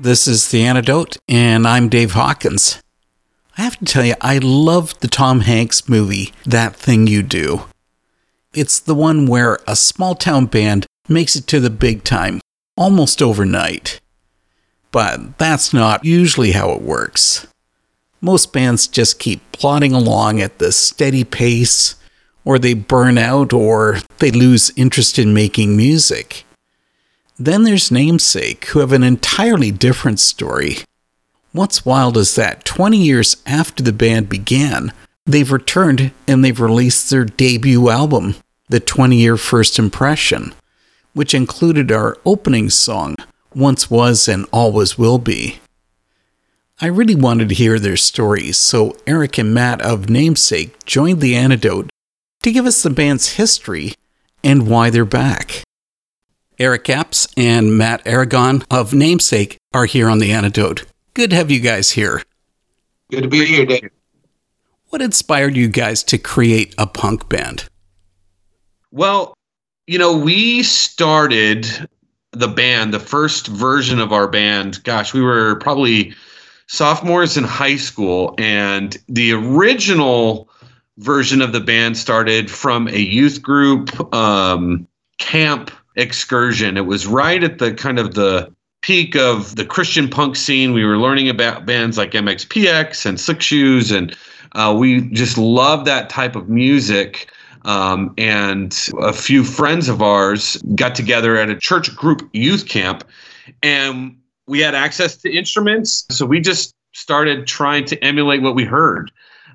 This is The Antidote, and I'm Dave Hawkins. I have to tell you, I loved the Tom Hanks movie, That Thing You Do. It's the one where a small-town band makes it to the big time, almost overnight. But that's not usually how it works. Most bands just keep plodding along at this steady pace, or they burn out, or they lose interest in making music. Then there's Namesake, who have an entirely different story. What's wild is that 20 years after the band began, they've returned and they've released their debut album, The 20-Year First Impression, which included our opening song, Once Was and Always Will Be. I really wanted to hear their stories, so Eric and Matt of Namesake joined The Antidote to give us the band's history and why they're back. Eric Capps and Matt Aragon of Namesake are here on The Antidote. Good to have you guys here. Good to be here, Dave. What inspired you guys to create a punk band? Well, we started the band, the first version of our band. Gosh, we were probably sophomores in high school, and the original version of the band started from a youth group camp excursion. It was right at the kind of the peak of the Christian punk scene. We were learning about bands like MXPX and Slick Shoes, and we just loved that type of music. And a few friends of ours got together at a church group youth camp, and we had access to instruments. So we just started trying to emulate what we heard.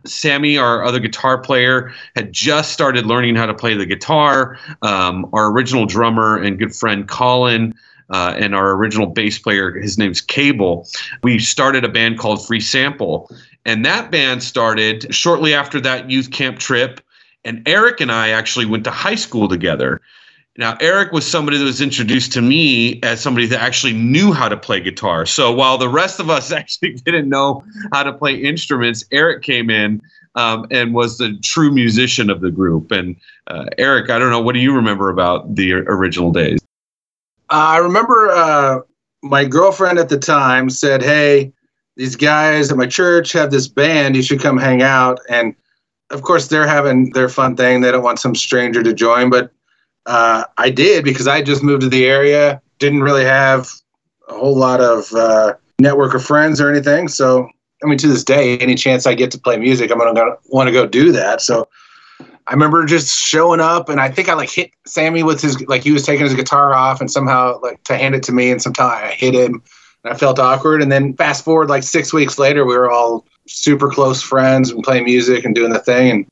Sammy, our other guitar player, had just started learning how to play the guitar. Our original drummer and good friend Colin, and our original bass player, his name's Cable. We started a band called Free Sample, and that band started shortly after that youth camp trip. And Eric and I actually went to high school together. Now, Eric was somebody that was introduced to me as somebody that actually knew how to play guitar. So while the rest of us actually didn't know how to play instruments, Eric came in and was the true musician of the group. And Eric, I don't know, what do you remember about the original days? I remember my girlfriend at the time said, hey, these guys at my church have this band. You should come hang out. And of course, they're having their fun thing. They don't want some stranger to join, but I did, because I just moved to the area, didn't really have a whole lot of network of friends or anything. So, I mean, to this day, any chance I get to play music, I'm going to want to go do that. So I remember just showing up, and I think I hit Sammy with his, he was taking his guitar off and somehow to hand it to me, and sometime I hit him and I felt awkward. And then fast forward 6 weeks later, we were all super close friends and playing music and doing the thing. And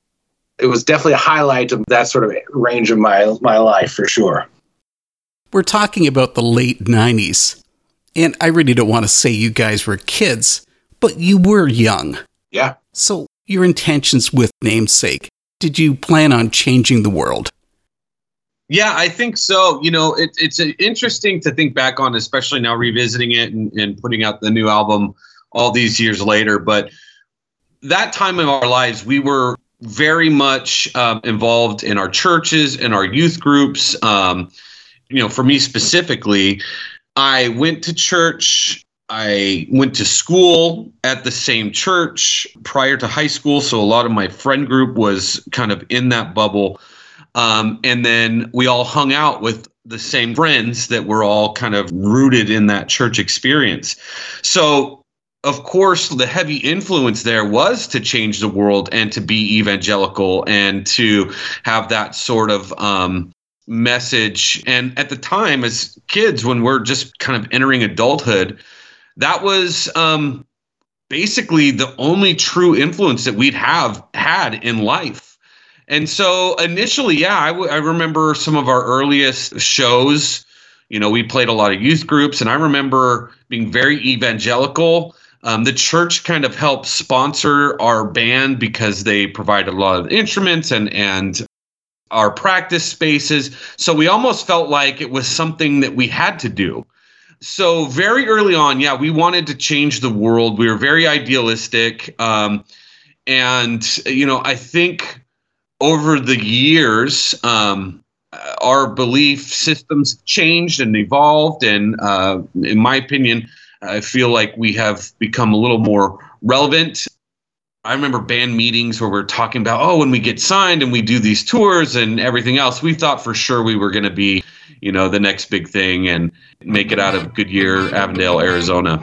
it was definitely a highlight of that sort of range of my life, for sure. We're talking about the late 90s. And I really don't want to say you guys were kids, but you were young. Yeah. So your intentions with Namesake, did you plan on changing the world? Yeah, I think so. It's interesting to think back on, especially now revisiting it and putting out the new album all these years later. But that time in our lives, we were very much involved in our churches and our youth groups. For me specifically, I went to church. I went to school at the same church prior to high school. So a lot of my friend group was kind of in that bubble. And then we all hung out with the same friends that were all kind of rooted in that church experience. So of course, the heavy influence there was to change the world and to be evangelical and to have that sort of message. And at the time, as kids, when we're just kind of entering adulthood, that was basically the only true influence that we'd have had in life. And so initially, I remember some of our earliest shows. We played a lot of youth groups, and I remember being very evangelical. The church kind of helped sponsor our band because they provided a lot of instruments and our practice spaces. So we almost felt like it was something that we had to do. So very early on, we wanted to change the world. We were very idealistic. I think over the years, our belief systems changed and evolved. And in my opinion, I feel like we have become a little more relevant. I remember band meetings where we're talking about, when we get signed and we do these tours and everything else, we thought for sure we were going to be, the next big thing and make it out of Goodyear, Avondale, Arizona.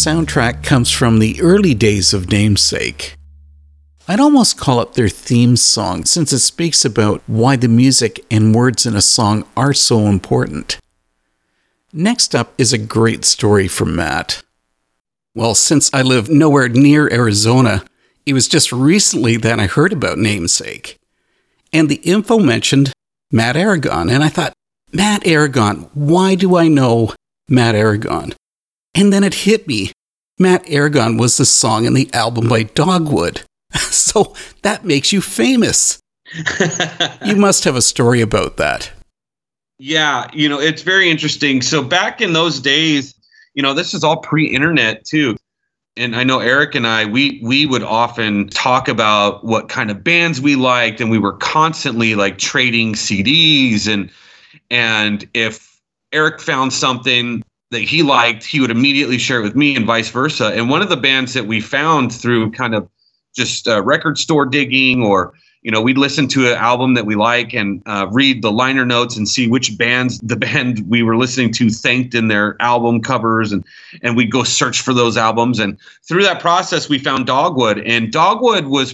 soundtrack comes from the early days of Namesake. I'd almost call it their theme song, since it speaks about why the music and words in a song are so important. Next up is a great story from Matt. Well, since I live nowhere near Arizona, it was just recently that I heard about Namesake. And the info mentioned Matt Aragon, and I thought, Matt Aragon, why do I know Matt Aragon? And then it hit me. Matt Aragon was the song in the album by Dogwood. So that makes you famous. You must have a story about that. Yeah, it's very interesting. So back in those days, this is all pre-internet too. And I know Eric and I, we would often talk about what kind of bands we liked, and we were constantly like trading CDs. And if Eric found something that he liked, he would immediately share it with me and vice versa. And one of the bands that we found through kind of just record store digging, or, we'd listen to an album that we like and read the liner notes and see which bands the band we were listening to thanked in their album covers. And we'd go search for those albums. And through that process, we found Dogwood. And Dogwood was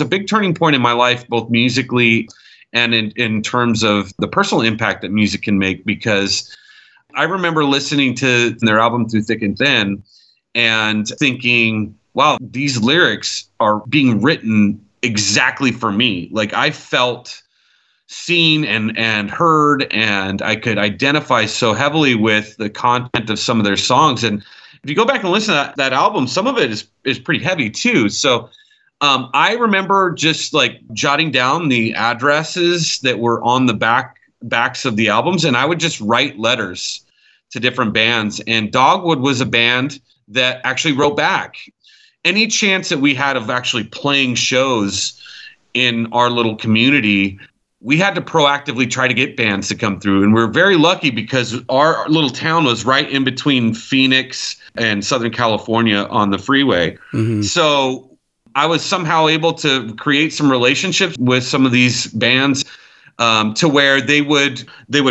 a big turning point in my life, both musically and in terms of the personal impact that music can make, because I remember listening to their album Through Thick and Thin and thinking, wow, these lyrics are being written exactly for me. Like, I felt seen and heard, and I could identify so heavily with the content of some of their songs. And if you go back and listen to that album, some of it is pretty heavy too. So I remember just like jotting down the addresses that were on the backs of the albums, and I would just write letters to different bands. And Dogwood was a band that actually wrote back. Any chance that we had of actually playing shows in our little community, we had to proactively try to get bands to come through. And we were very lucky because our little town was right in between Phoenix and Southern California on the freeway. Mm-hmm. So I was somehow able to create some relationships with some of these bands to where they would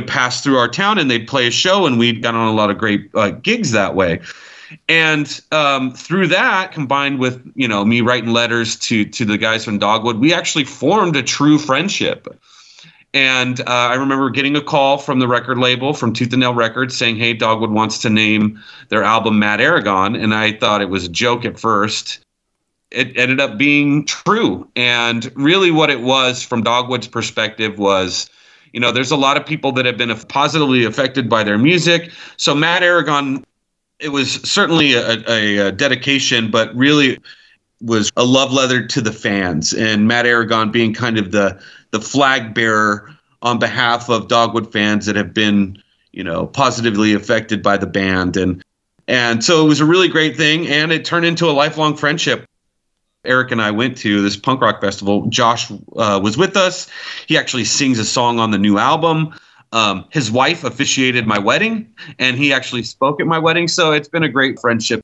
pass through our town and they'd play a show, and we'd gotten on a lot of great gigs that way. And through that, combined with me writing letters to the guys from Dogwood, we actually formed a true friendship. And I remember getting a call from the record label, from Tooth and Nail Records, saying, hey, Dogwood wants to name their album Matt Aragon. And I thought it was a joke at first. It ended up being true. And really what it was from Dogwood's perspective was, there's a lot of people that have been positively affected by their music. So Matt Aragon, it was certainly a dedication, but really was a love letter to the fans. And Matt Aragon being kind of the flag bearer on behalf of Dogwood fans that have been, positively affected by the band. And so it was a really great thing. And it turned into a lifelong friendship. Eric and I went to this punk rock festival. Josh was with us. He actually sings a song on the new album. His wife officiated my wedding, and he actually spoke at my wedding. So it's been a great friendship.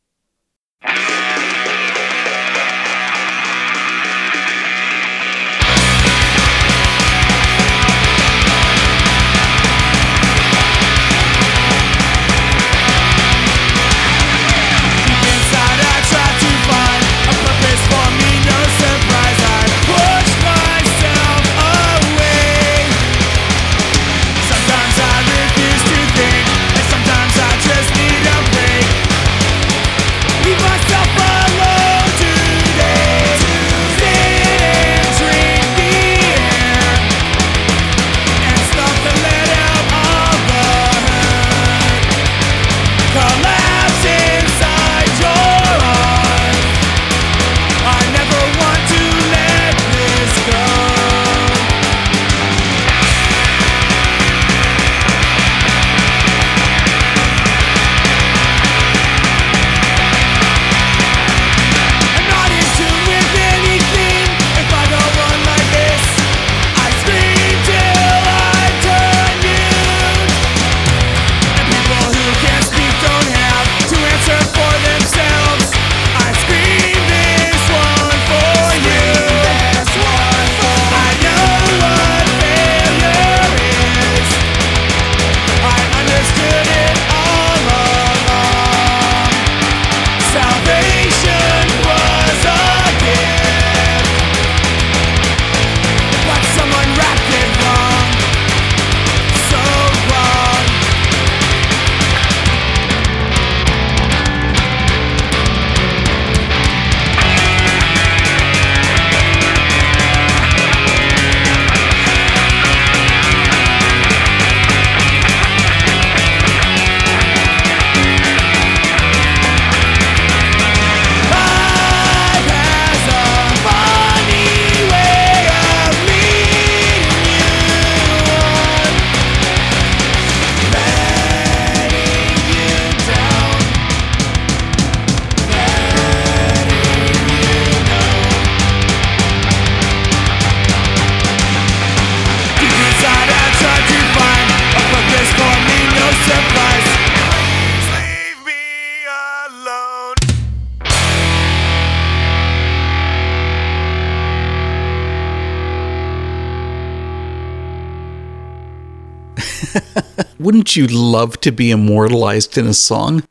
Wouldn't you love to be immortalized in a song?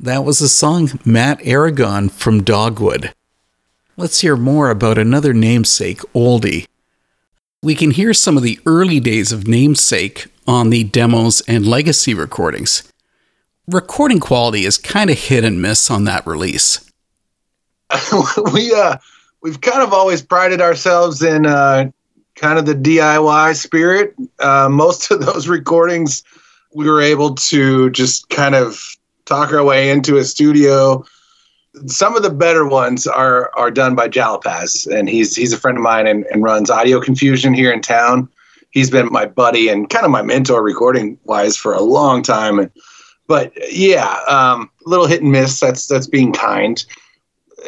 That was a song Matt Aragon from Dogwood. Let's hear more about another Namesake oldie. We can hear some of the early days of Namesake on the demos and legacy recordings. Recording quality is kind of hit and miss on that release. We've kind of always prided ourselves in kind of the DIY spirit. Most of those recordings, we were able to just kind of talk our way into a studio. Some of the better ones are done by Jalapaz, and he's a friend of mine and runs Audio Confusion here in town. He's been my buddy and kind of my mentor recording-wise for a long time. But yeah, a little hit and miss, that's being kind.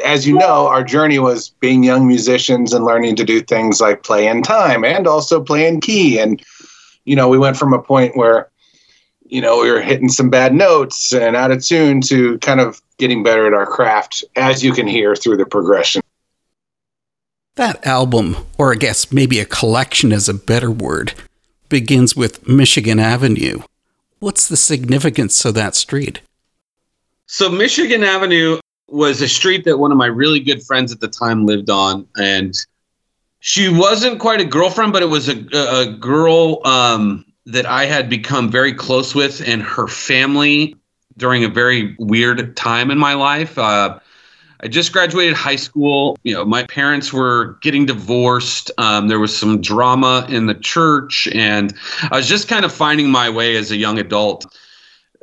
As you know, our journey was being young musicians and learning to do things like play in time and also play in key. And, you know, we went from a point where, you know, we were hitting some bad notes and out of tune to kind of getting better at our craft, as you can hear through the progression. That album, or I guess maybe a collection is a better word, begins with Michigan Avenue. What's the significance of that street? So Michigan Avenue was a street that one of my really good friends at the time lived on. And she wasn't quite a girlfriend, but it was a girl that I had become very close with, and her family during a very weird time in my life. I just graduated high school. You know, my parents were getting divorced. There was some drama in the church, and I was just kind of finding my way as a young adult.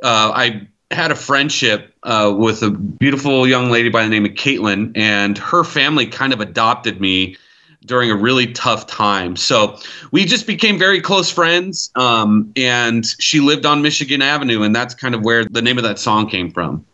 I had a friendship with a beautiful young lady by the name of Caitlin, and her family kind of adopted me during a really tough time. So we just became very close friends, and she lived on Michigan Avenue, and that's kind of where the name of that song came from.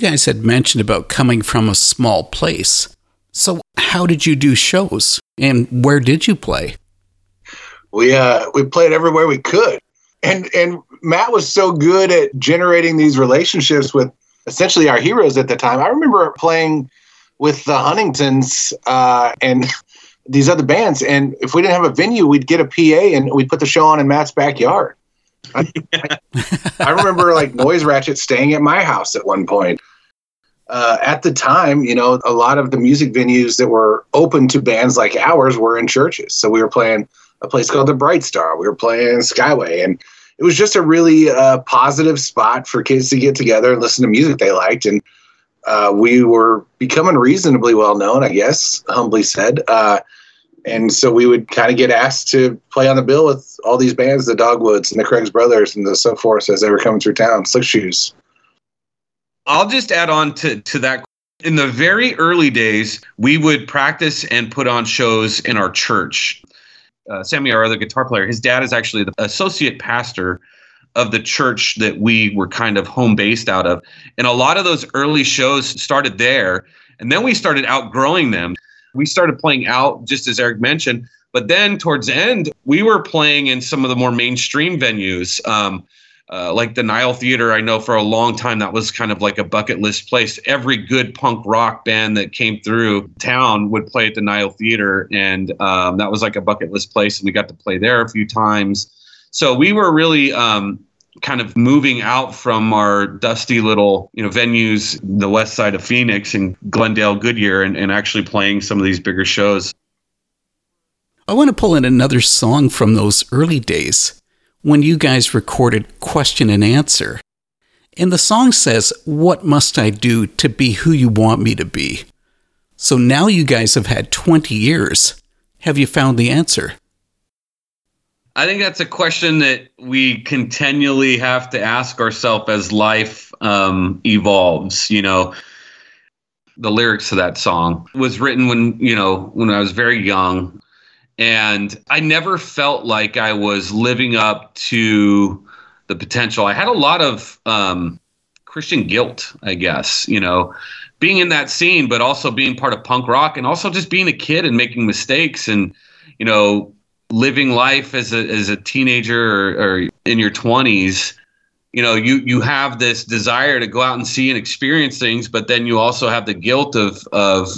Guys had mentioned about coming from a small place. So how did you do shows, and where did you play? We played everywhere we could. And Matt was so good at generating these relationships with essentially our heroes at the time. I remember playing with the Huntingtons and these other bands. And if we didn't have a venue, we'd get a PA and we'd put the show on in Matt's backyard. I remember like Noise Ratchet staying at my house at one point. At the time, you know, a lot of the music venues that were open to bands like ours were in churches. So we were playing a place called the Bright Star. We were playing Skyway. And it was just a really positive spot for kids to get together and listen to music they liked. And we were becoming reasonably well known, I guess, humbly said. And so we would kind of get asked to play on the bill with all these bands, the Dogwoods and the Craig's Brothers and the so forth as they were coming through town, Slick Shoes. I'll just add on to that. In the very early days, we would practice and put on shows in our church. Sammy, our other guitar player, his dad is actually the associate pastor of the church that we were kind of home based out of. And a lot of those early shows started there. And then we started outgrowing them. We started playing out, just as Eric mentioned. But then towards the end, we were playing in some of the more mainstream venues, like the Nile Theater. I know for a long time that was kind of like a bucket list place. Every good punk rock band that came through town would play at the Nile Theater, and that was like a bucket list place, and we got to play there a few times. So we were really kind of moving out from our dusty little, you know, venues, the west side of Phoenix and Glendale, Goodyear, and actually playing some of these bigger shows. I want to pull in another song from those early days when you guys recorded Question and Answer. And the song says, "What must I do to be who you want me to be?" So now you guys have had 20 years. Have you found the answer? I think that's a question that we continually have to ask ourselves as life evolves. You know, the lyrics to that song was written when I was very young. And I never felt like I was living up to the potential. I had a lot of Christian guilt, I guess, you know, being in that scene, but also being part of punk rock and also just being a kid and making mistakes and, you know, living life as a teenager or in your 20s. You know, you have this desire to go out and see and experience things, but then you also have the guilt of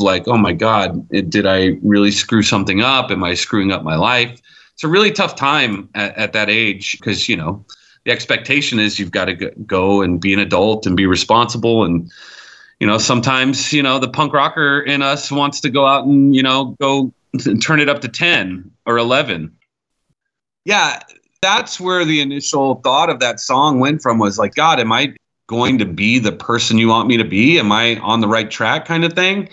like, oh my God, did I really screw something up? Am I screwing up my life? It's a really tough time at that age because, you know, the expectation is you've got to go and be an adult and be responsible. And, you know, sometimes, you know, the punk rocker in us wants to go out and, you know, go turn it up to 10 or 11. Yeah. That's where the initial thought of that song went from, was like, God, am I going to be the person you want me to be? Am I on the right track kind of thing?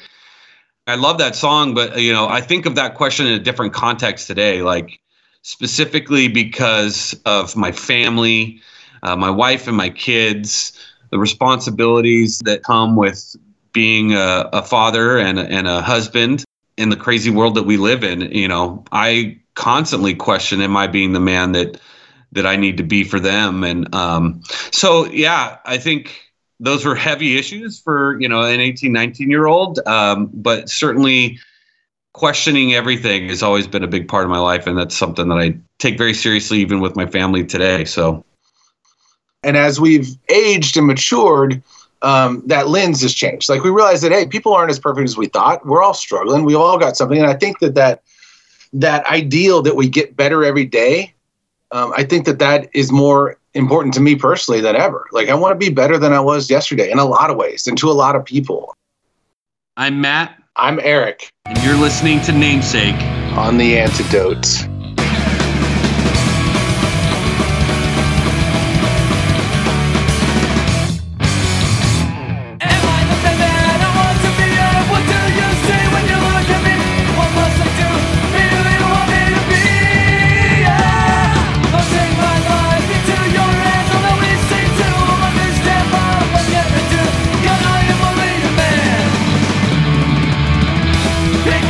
I love that song, but, you know, I think of that question in a different context today, like specifically because of my family, my wife and my kids, the responsibilities that come with being a father and a husband in the crazy world that we live in. You know, I constantly question, am I being the man that I need to be for them? And so, yeah, I think those were heavy issues for, you know, an 18, 19-year-old. But certainly questioning everything has always been a big part of my life. And that's something that I take very seriously, even with my family today. So, and as we've aged and matured, that lens has changed. Like, we realize that, hey, people aren't as perfect as we thought. We're all struggling. We all got something. And I think that ideal that we get better every day, I think that is more important to me personally than ever. Like, I want to be better than I was yesterday in a lot of ways and to a lot of people. I'm Matt. I'm Eric. And you're listening to Namesake on The Antidote.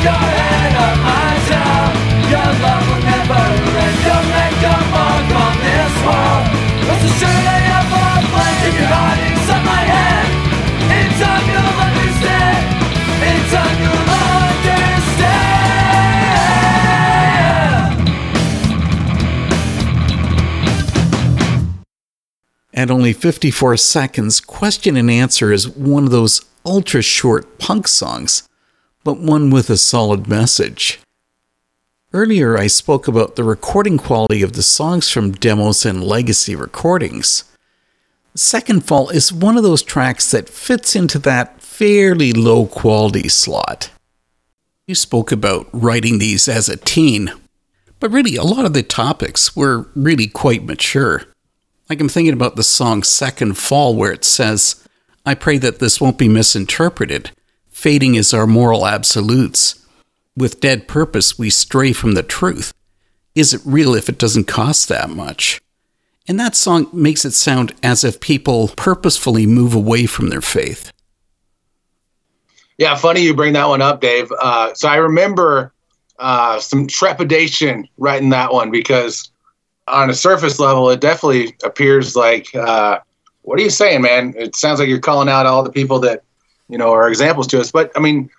Your head up, eyes out, your love will At only 54 seconds, Question and Answer is one of those ultra-short punk songs, but one with a solid message. Earlier, I spoke about the recording quality of the songs from demos and legacy recordings. Second Fall is one of those tracks that fits into that fairly low-quality slot. You spoke about writing these as a teen, but really a lot of the topics were really quite mature. Like I'm thinking about the song Second Fall where it says, "I pray that this won't be misinterpreted. Fading is our moral absolutes. With dead purpose, we stray from the truth. Is it real if it doesn't cost that much?" And that song makes it sound as if people purposefully move away from their faith. Yeah, funny you bring that one up, Dave. So I remember some trepidation writing that one because on a surface level, it definitely appears like, what are you saying, man? It sounds like you're calling out all the people that, you know, are examples to us. But I mean,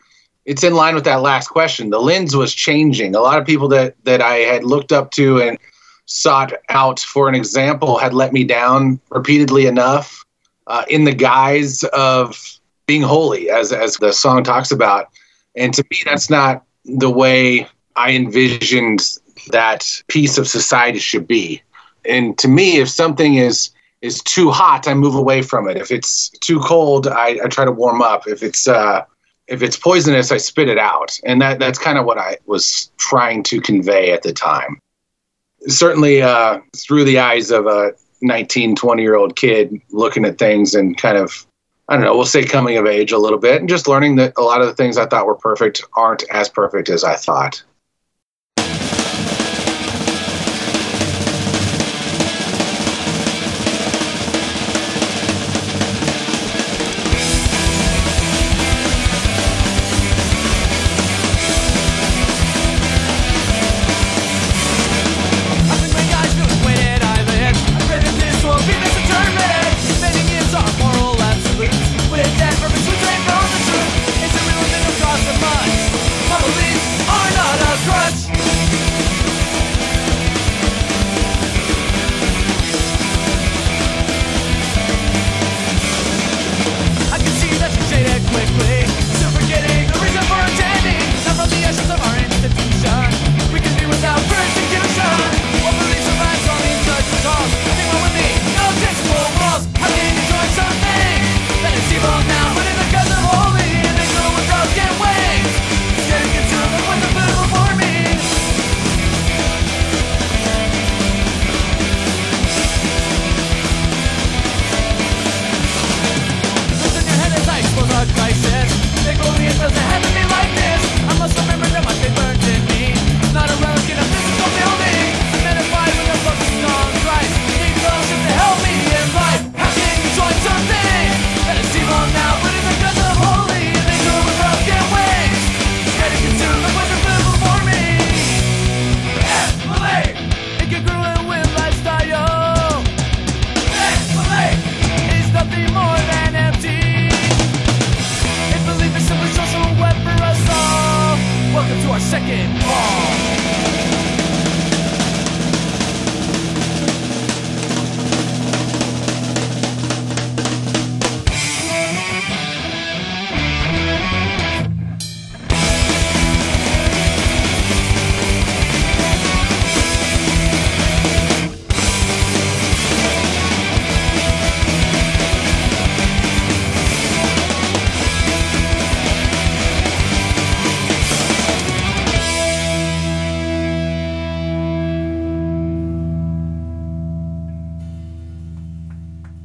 it's in line with that last question. The lens was changing. A lot of people that I had looked up to and sought out for an example had let me down repeatedly enough in the guise of being holy, as the song talks about. And to me, that's not the way I envisioned that piece of society should be. And to me, if something is too hot, I move away from it. If it's too cold, I try to warm up. If it's poisonous, I spit it out. And that's kind of what I was trying to convey at the time. Certainly through the eyes of a 19, 20-year-old kid looking at things and kind of, I don't know, we'll say coming of age a little bit and just learning that a lot of the things I thought were perfect aren't as perfect as I thought.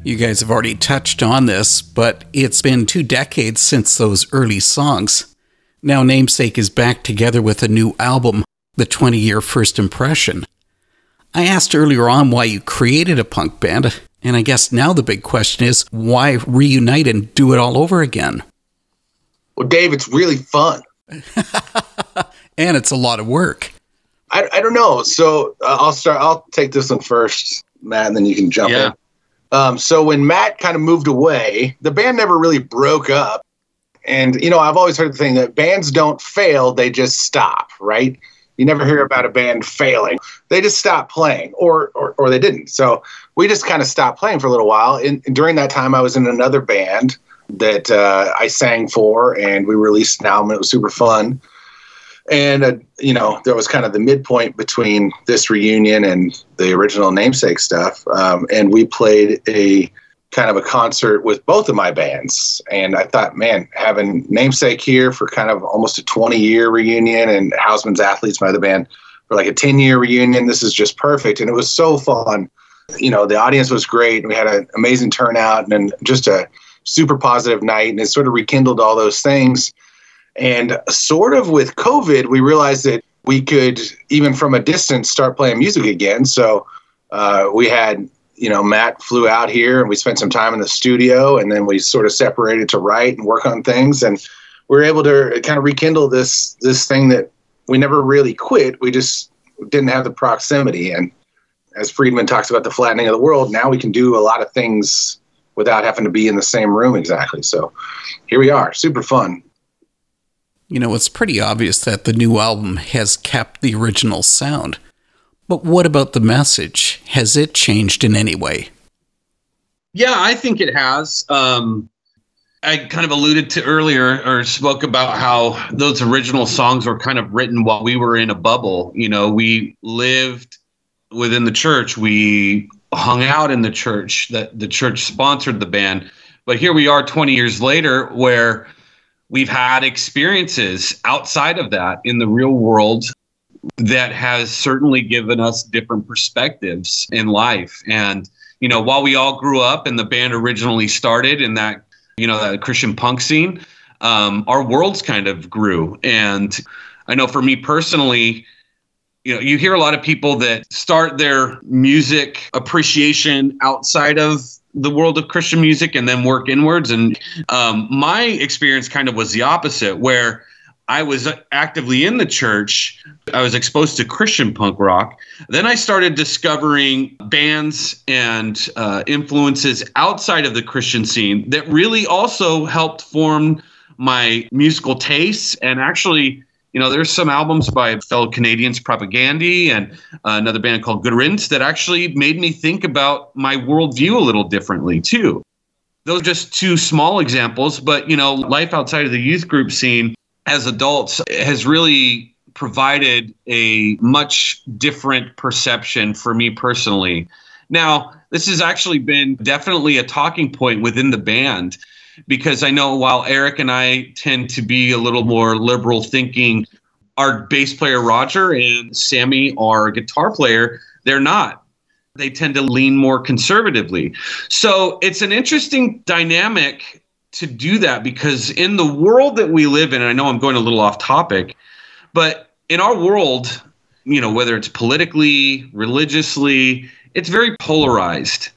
You guys have already touched on this, but it's been 2 decades since those early songs. Now Namesake is back together with a new album, The 20-Year First Impression. I asked earlier on why you created a punk band, and I guess now the big question is, why reunite and do it all over again? Well, Dave, it's really fun. And it's a lot of work. I don't know. So I'll take this one first, Matt, and then you can jump in. So when Matt kind of moved away, the band never really broke up. And, you know, I've always heard the thing that bands don't fail, they just stop, right? You never hear about a band failing. They just stopped playing or they didn't. So we just kind of stopped playing for a little while. And during that time, I was in another band that I sang for, and we released an album. It was super fun. And, you know, there was kind of the midpoint between this reunion and the original Namesake stuff. And we played a kind of a concert with both of my bands. And I thought, man, having Namesake here for kind of almost a 20-year reunion, and Hausman's Athletes, my other band, for like a 10-year reunion, this is just perfect. And it was so fun. You know, the audience was great. And we had an amazing turnout and just a super positive night. And it sort of rekindled all those things. And sort of with COVID, we realized that we could, even from a distance, start playing music again. So we had, you know, Matt flew out here and we spent some time in the studio, and then we sort of separated to write and work on things. And we were able to kind of rekindle this thing that we never really quit. We just didn't have the proximity. And as Friedman talks about the flattening of the world, now we can do a lot of things without having to be in the same room exactly. So here we are. Super fun. You know, it's pretty obvious that the new album has kept the original sound. But what about the message? Has it changed in any way? Yeah, I think it has. I kind of alluded to earlier, or spoke about how those original songs were kind of written while we were in a bubble. You know, we lived within the church. We hung out in the church. That the church sponsored the band. But here we are 20 years later, where we've had experiences outside of that in the real world that has certainly given us different perspectives in life. And, you know, while we all grew up and the band originally started in that, you know, that Christian punk scene, our worlds kind of grew. And I know for me personally, you know, you hear a lot of people that start their music appreciation outside of the world of Christian music and then work inwards. And my experience kind of was the opposite, where I was actively in the church. I was exposed to Christian punk rock. Then I started discovering bands and influences outside of the Christian scene that really also helped form my musical tastes. And actually, you know, there's some albums by fellow Canadians, Propagandhi, and another band called Good Riddance, that actually made me think about my worldview a little differently, too. Those are just two small examples, but, you know, life outside of the youth group scene as adults has really provided a much different perception for me personally. Now, this has actually been definitely a talking point within the band, because I know while Eric and I tend to be a little more liberal thinking, our bass player Roger and Sammy, our guitar player, they're not. They tend to lean more conservatively. So it's an interesting dynamic to do that, because in the world that we live in, and I know I'm going a little off topic, but in our world, you know, whether it's politically, religiously, it's very polarized.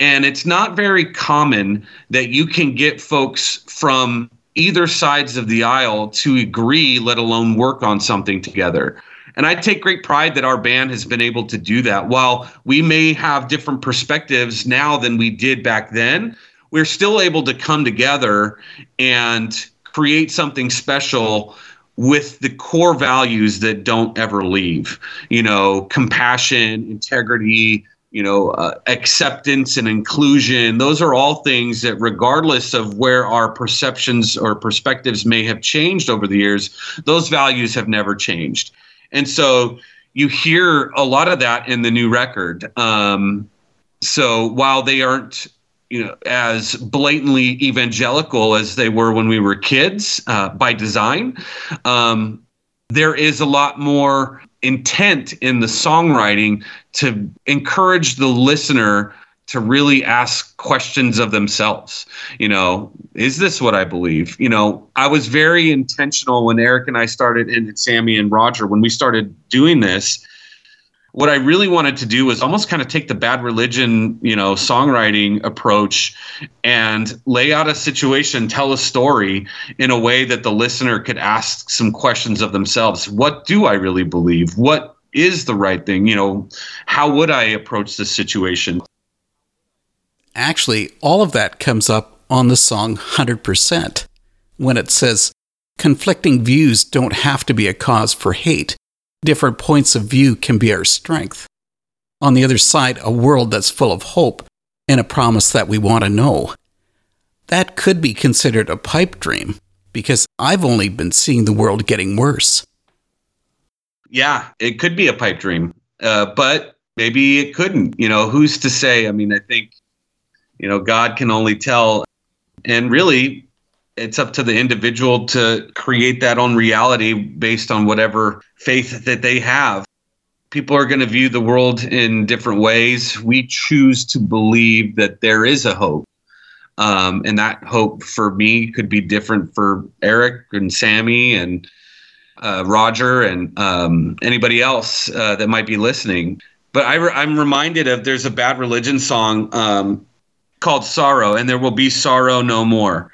And it's not very common that you can get folks from either sides of the aisle to agree, let alone work on something together. And I take great pride that our band has been able to do that. While we may have different perspectives now than we did back then, we're still able to come together and create something special with the core values that don't ever leave. You know, compassion, integrity, you know, acceptance and inclusion. Those are all things that, regardless of where our perceptions or perspectives may have changed over the years, those values have never changed. And so you hear a lot of that in the new record. So while they aren't, you know, as blatantly evangelical as they were when we were kids, by design, there is a lot more intent in the songwriting to encourage the listener to really ask questions of themselves. You know, is this what I believe? You know, I was very intentional when Eric and I started, and Sammy and Roger, when we started doing this, what I really wanted to do was almost kind of take the Bad Religion, you know, songwriting approach and lay out a situation, tell a story in a way that the listener could ask some questions of themselves. What do I really believe? What is the right thing? You know, how would I approach this situation? Actually, all of that comes up on the song 100% when it says, conflicting views don't have to be a cause for hate. Different points of view can be our strength. on the other side, a world that's full of hope and a promise that we want to know. That could be considered a pipe dream, because I've only been seeing the world getting worse. Yeah, it could be a pipe dream, but maybe it couldn't. You know, who's to say? I mean, I think, you know, God can only tell. And really, it's up to the individual to create that own reality based on whatever faith that they have. People are going to view the world in different ways. We choose to believe that there is a hope. And that hope for me could be different for Eric and Sammy and Roger and anybody else that might be listening. But I'm reminded of, there's a Bad Religion song called Sorrow, and there will be sorrow no more,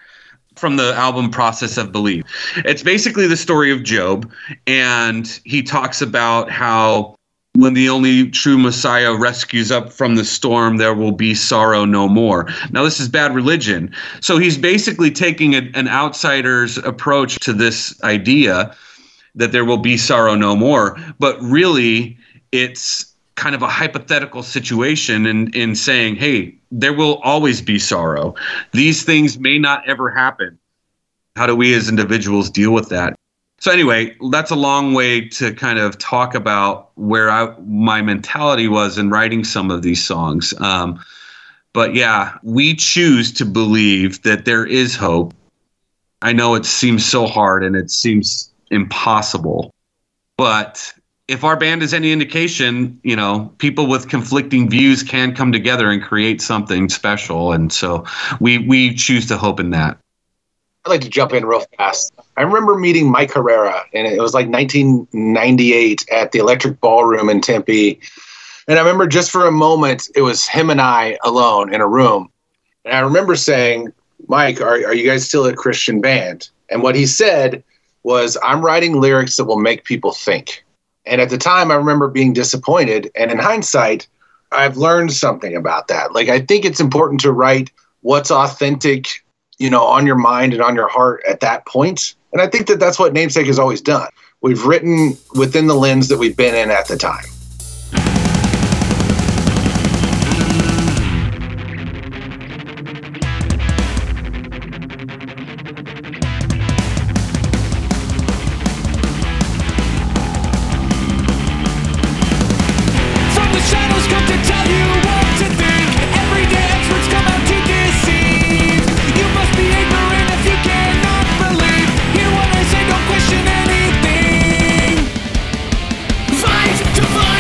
from the album Process of Belief. It's basically the story of Job. And he talks about how when the only true Messiah rescues up from the storm, there will be sorrow no more. Now, this is Bad Religion. So he's basically taking an outsider's approach to this idea that there will be sorrow no more. But really, it's kind of a hypothetical situation in saying, hey, there will always be sorrow. These things may not ever happen. How do we as individuals deal with that? So anyway, that's a long way to kind of talk about where my mentality was in writing some of these songs. But yeah, we choose to believe that there is hope. I know it seems so hard and it seems impossible, but if our band is any indication, you know, people with conflicting views can come together and create something special. And so we choose to hope in that. I'd like to jump in real fast. I remember meeting Mike Herrera, and it was like 1998 at the Electric Ballroom in Tempe. And I remember just for a moment, it was him and I alone in a room. And I remember saying, Mike, are you guys still a Christian band? And what he said was, I'm writing lyrics that will make people think. And at the time, I remember being disappointed. And in hindsight, I've learned something about that. Like, I think it's important to write what's authentic, you know, on your mind and on your heart at that point. And I think that that's what Namesake has always done. We've written within the lens that we've been in at the time. Divine!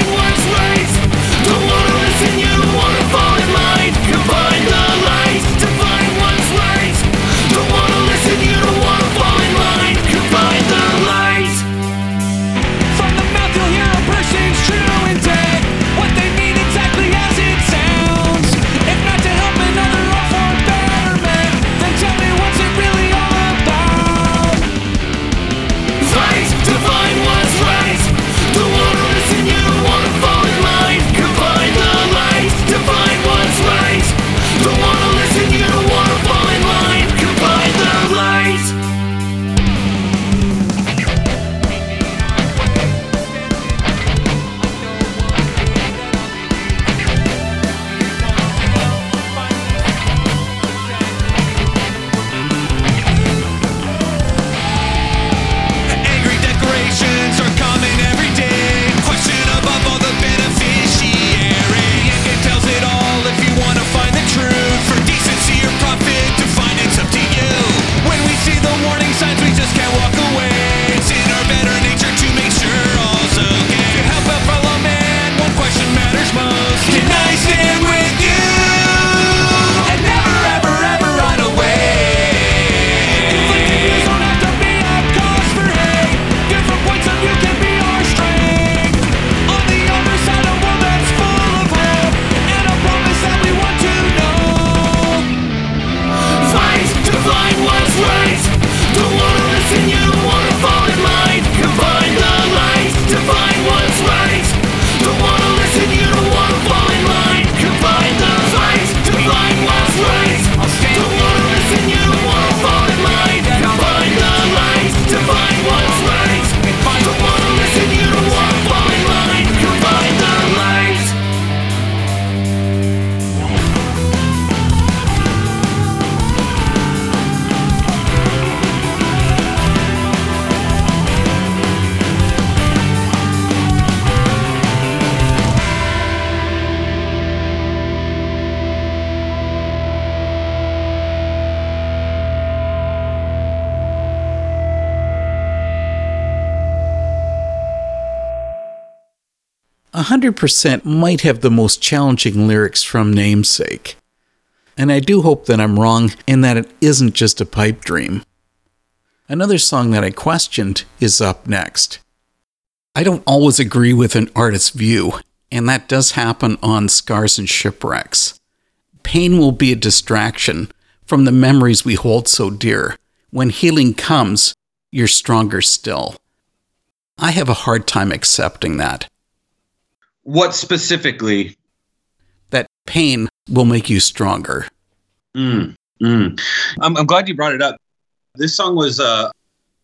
100% might have the most challenging lyrics from Namesake. And I do hope that I'm wrong and that it isn't just a pipe dream. Another song that I questioned is up next. I don't always agree with an artist's view, and that does happen on Scars and Shipwrecks. Pain will be a distraction from the memories we hold so dear. When healing comes, you're stronger still. I have a hard time accepting that. What specifically? That pain will make you stronger. I'm glad you brought it up. This song was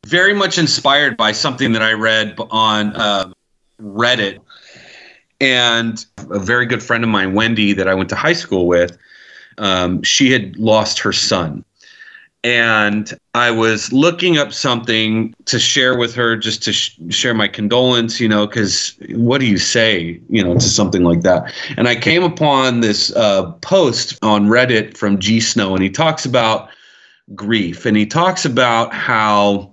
very much inspired by something that I read on Reddit. And a very good friend of mine, Wendy, that I went to high school with, she had lost her son. And I was looking up something to share with her, just to share my condolence, you know, because what do you say, you know, to something like that? And I came upon this post on Reddit from G Snow, and he talks about grief, and he talks about how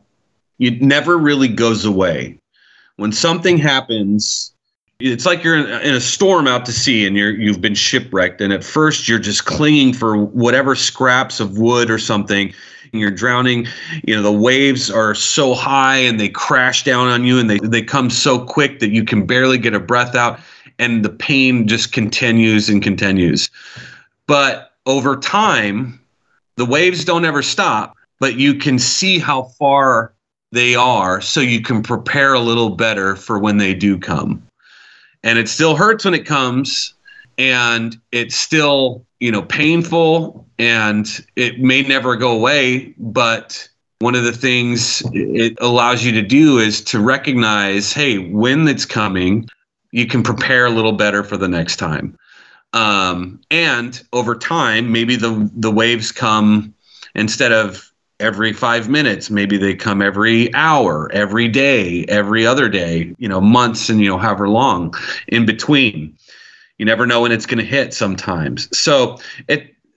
it never really goes away. When something happens, it's like you're in a storm out to sea and you've been shipwrecked. And at first you're just clinging for whatever scraps of wood or something, and you're drowning. You know, the waves are so high and they crash down on you, and they come so quick that you can barely get a breath out, and the pain just continues and continues. But over time, the waves don't ever stop, but you can see how far they are, so you can prepare a little better for when they do come. And it still hurts when it comes, and it's still, you know, painful, and it may never go away. But one of the things it allows you to do is to recognize, hey, when it's coming, you can prepare a little better for the next time. And over time, maybe the waves come instead of every 5 minutes, maybe they come every hour, every day, every other day, you know, months and, you know, however long in between. You never know when it's going to hit sometimes. So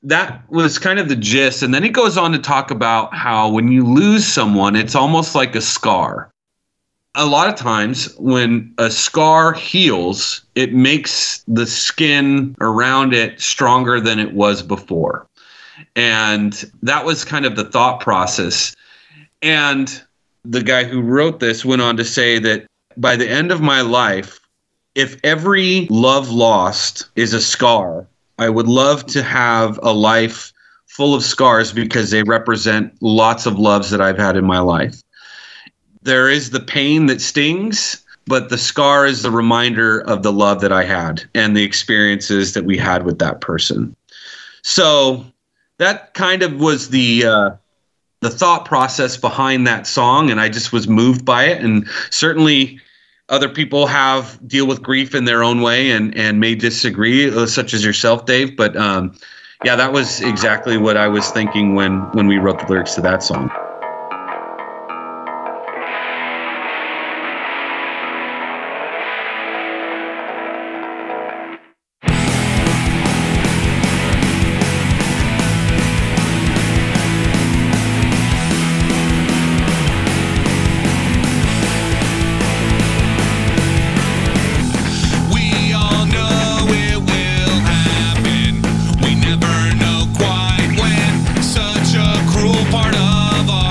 that was kind of the gist. And then it goes on to talk about how when you lose someone, it's almost like a scar. A lot of times when a scar heals, it makes the skin around it stronger than it was before. And that was kind of the thought process. And the guy who wrote this went on to say that by the end of my life, if every love lost is a scar, I would love to have a life full of scars, because they represent lots of loves that I've had in my life. There is the pain that stings, but the scar is the reminder of the love that I had and the experiences that we had with that person. So that kind of was the thought process behind that song, and I just was moved by it. And certainly other people deal with grief in their own way and may disagree, such as yourself, Dave. But yeah, that was exactly what I was thinking when we wrote the lyrics to that song. Part of our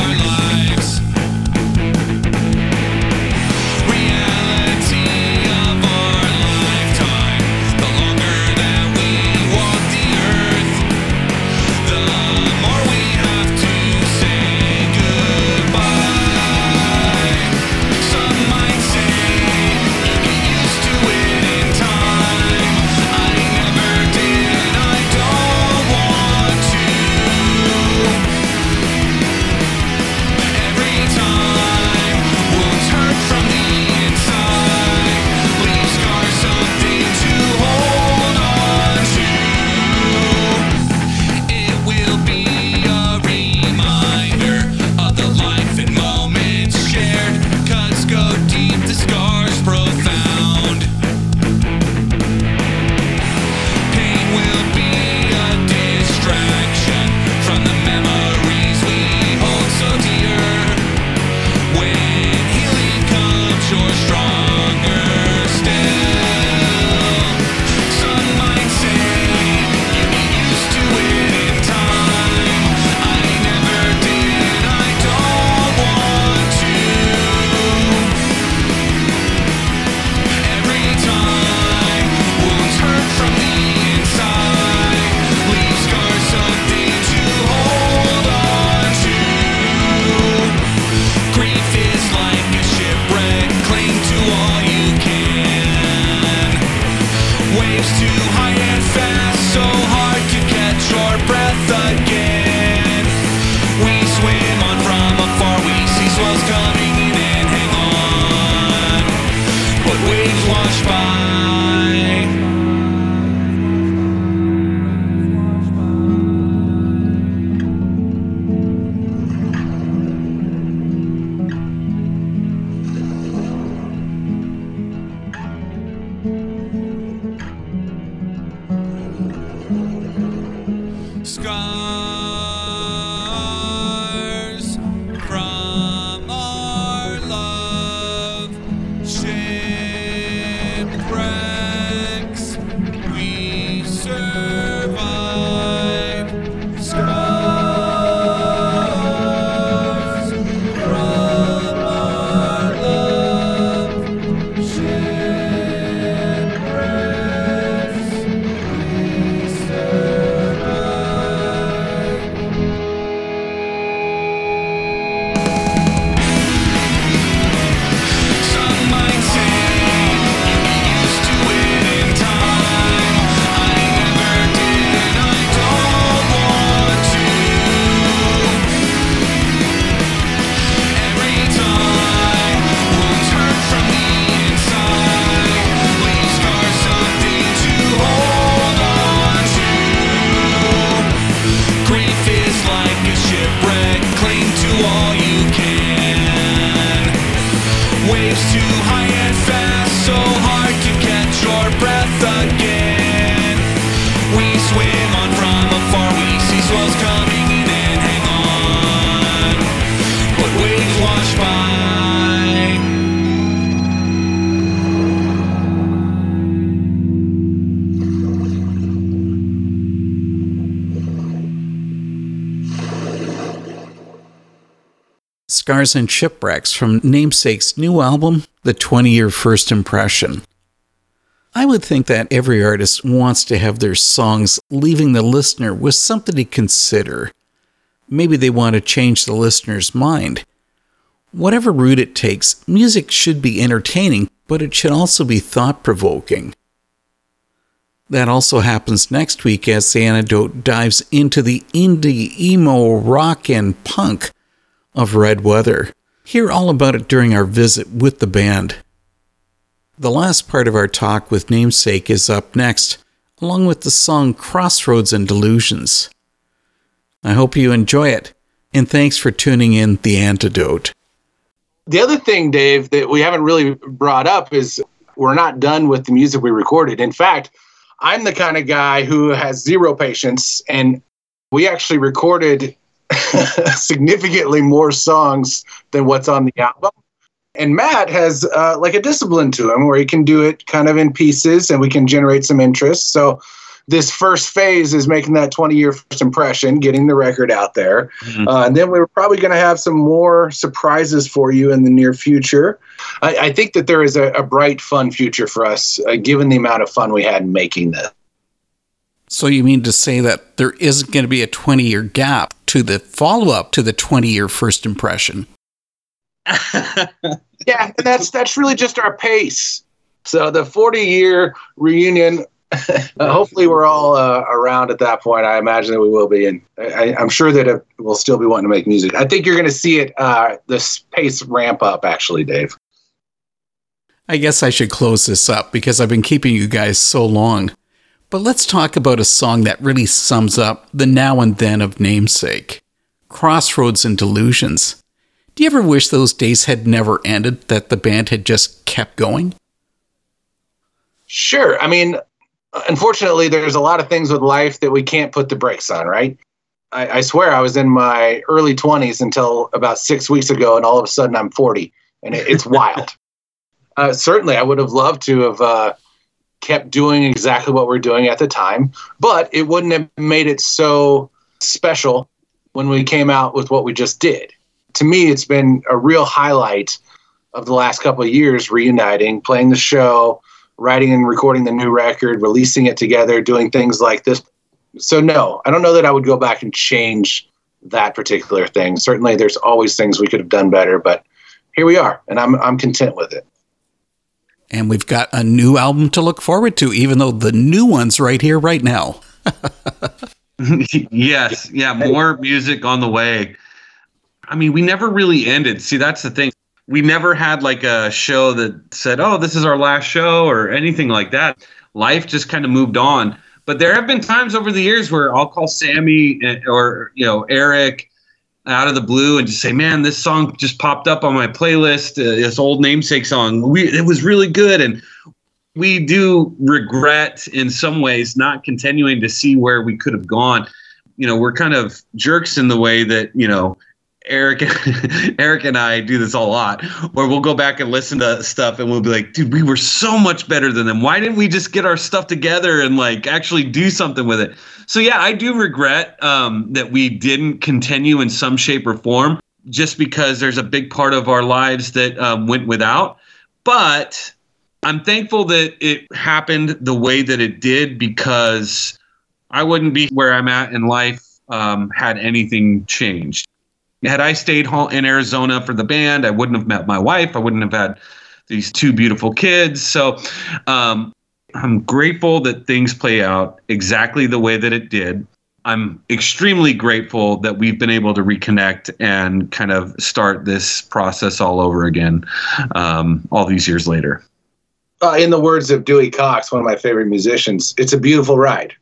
Scars and Shipwrecks from Namesake's new album, The 20-Year First Impression. I would think that every artist wants to have their songs leaving the listener with something to consider. Maybe they want to change the listener's mind. Whatever route it takes, music should be entertaining, but it should also be thought-provoking. That also happens next week as The Antidote dives into the indie, emo, rock, and punk of Red Weather. Hear all about it during our visit with the band. The last part of our talk with Namesake is up next, along with the song Crossroads and Delusions. I hope you enjoy it, and thanks for tuning in The Antidote. The other thing, Dave, that we haven't really brought up is we're not done with the music we recorded. In fact, I'm the kind of guy who has zero patience, and we actually recorded significantly more songs than what's on the album. And Matt has like a discipline to him where he can do it kind of in pieces and we can generate some interest. So this first phase is making that 20-year first impression, getting the record out there. Mm-hmm. And then we're probably going to have some more surprises for you in the near future. I think that there is a bright, fun future for us, given the amount of fun we had in making this. So you mean to say that there isn't going to be a 20-year gap to the follow-up to the 20-year first impression? Yeah, and that's really just our pace. So the 40-year reunion... hopefully we're all around at that point. I imagine that we will be, and I'm sure that we'll still be wanting to make music. I think you're going to see it, this pace ramp up, actually, Dave. I guess I should close this up because I've been keeping you guys so long. But let's talk about a song that really sums up the now and then of Namesake, Crossroads and Delusions. Do you ever wish those days had never ended, that the band had just kept going? Sure. I mean... unfortunately, there's a lot of things with life that we can't put the brakes on, right? I swear I was in my early 20s until about 6 weeks ago, and all of a sudden I'm 40, and it's wild. Certainly, I would have loved to have kept doing exactly what we're doing at the time, but it wouldn't have made it so special when we came out with what we just did. To me, it's been a real highlight of the last couple of years, reuniting, playing the show, writing and recording the new record, releasing it together, doing things like this. So no, I don't know that I would go back and change that particular thing. Certainly there's always things we could have done better, but here we are, and I'm content with it. And we've got a new album to look forward to, even though the new one's right here, right now. Yes. Yeah. More music on the way. I mean, we never really ended. See, that's the thing. We never had like a show that said, oh, this is our last show or anything like that. Life just kind of moved on. But there have been times over the years where I'll call Sammy or, you know, Eric out of the blue and just say, man, this song just popped up on my playlist, this old Namesake song. It was really good. And we do regret in some ways not continuing to see where we could have gone. You know, we're kind of jerks in the way that, you know, Eric and I do this a lot, where we'll go back and listen to stuff and we'll be like, dude, we were so much better than them. Why didn't we just get our stuff together and like actually do something with it? So yeah, I do regret that we didn't continue in some shape or form, just because there's a big part of our lives that went without. But I'm thankful that it happened the way that it did, because I wouldn't be where I'm at in life had anything changed. Had I stayed in Arizona for the band, I wouldn't have met my wife. I wouldn't have had these two beautiful kids. So I'm grateful that things play out exactly the way that it did. I'm extremely grateful that we've been able to reconnect and kind of start this process all over again all these years later. In the words of Dewey Cox, one of my favorite musicians, it's a beautiful ride.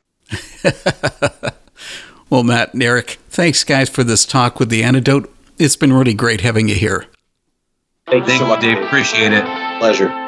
Well, Matt and Eric, thanks, guys, for this talk with The Antidote. It's been really great having you here. Thank you so much, Dave. Appreciate it. Pleasure.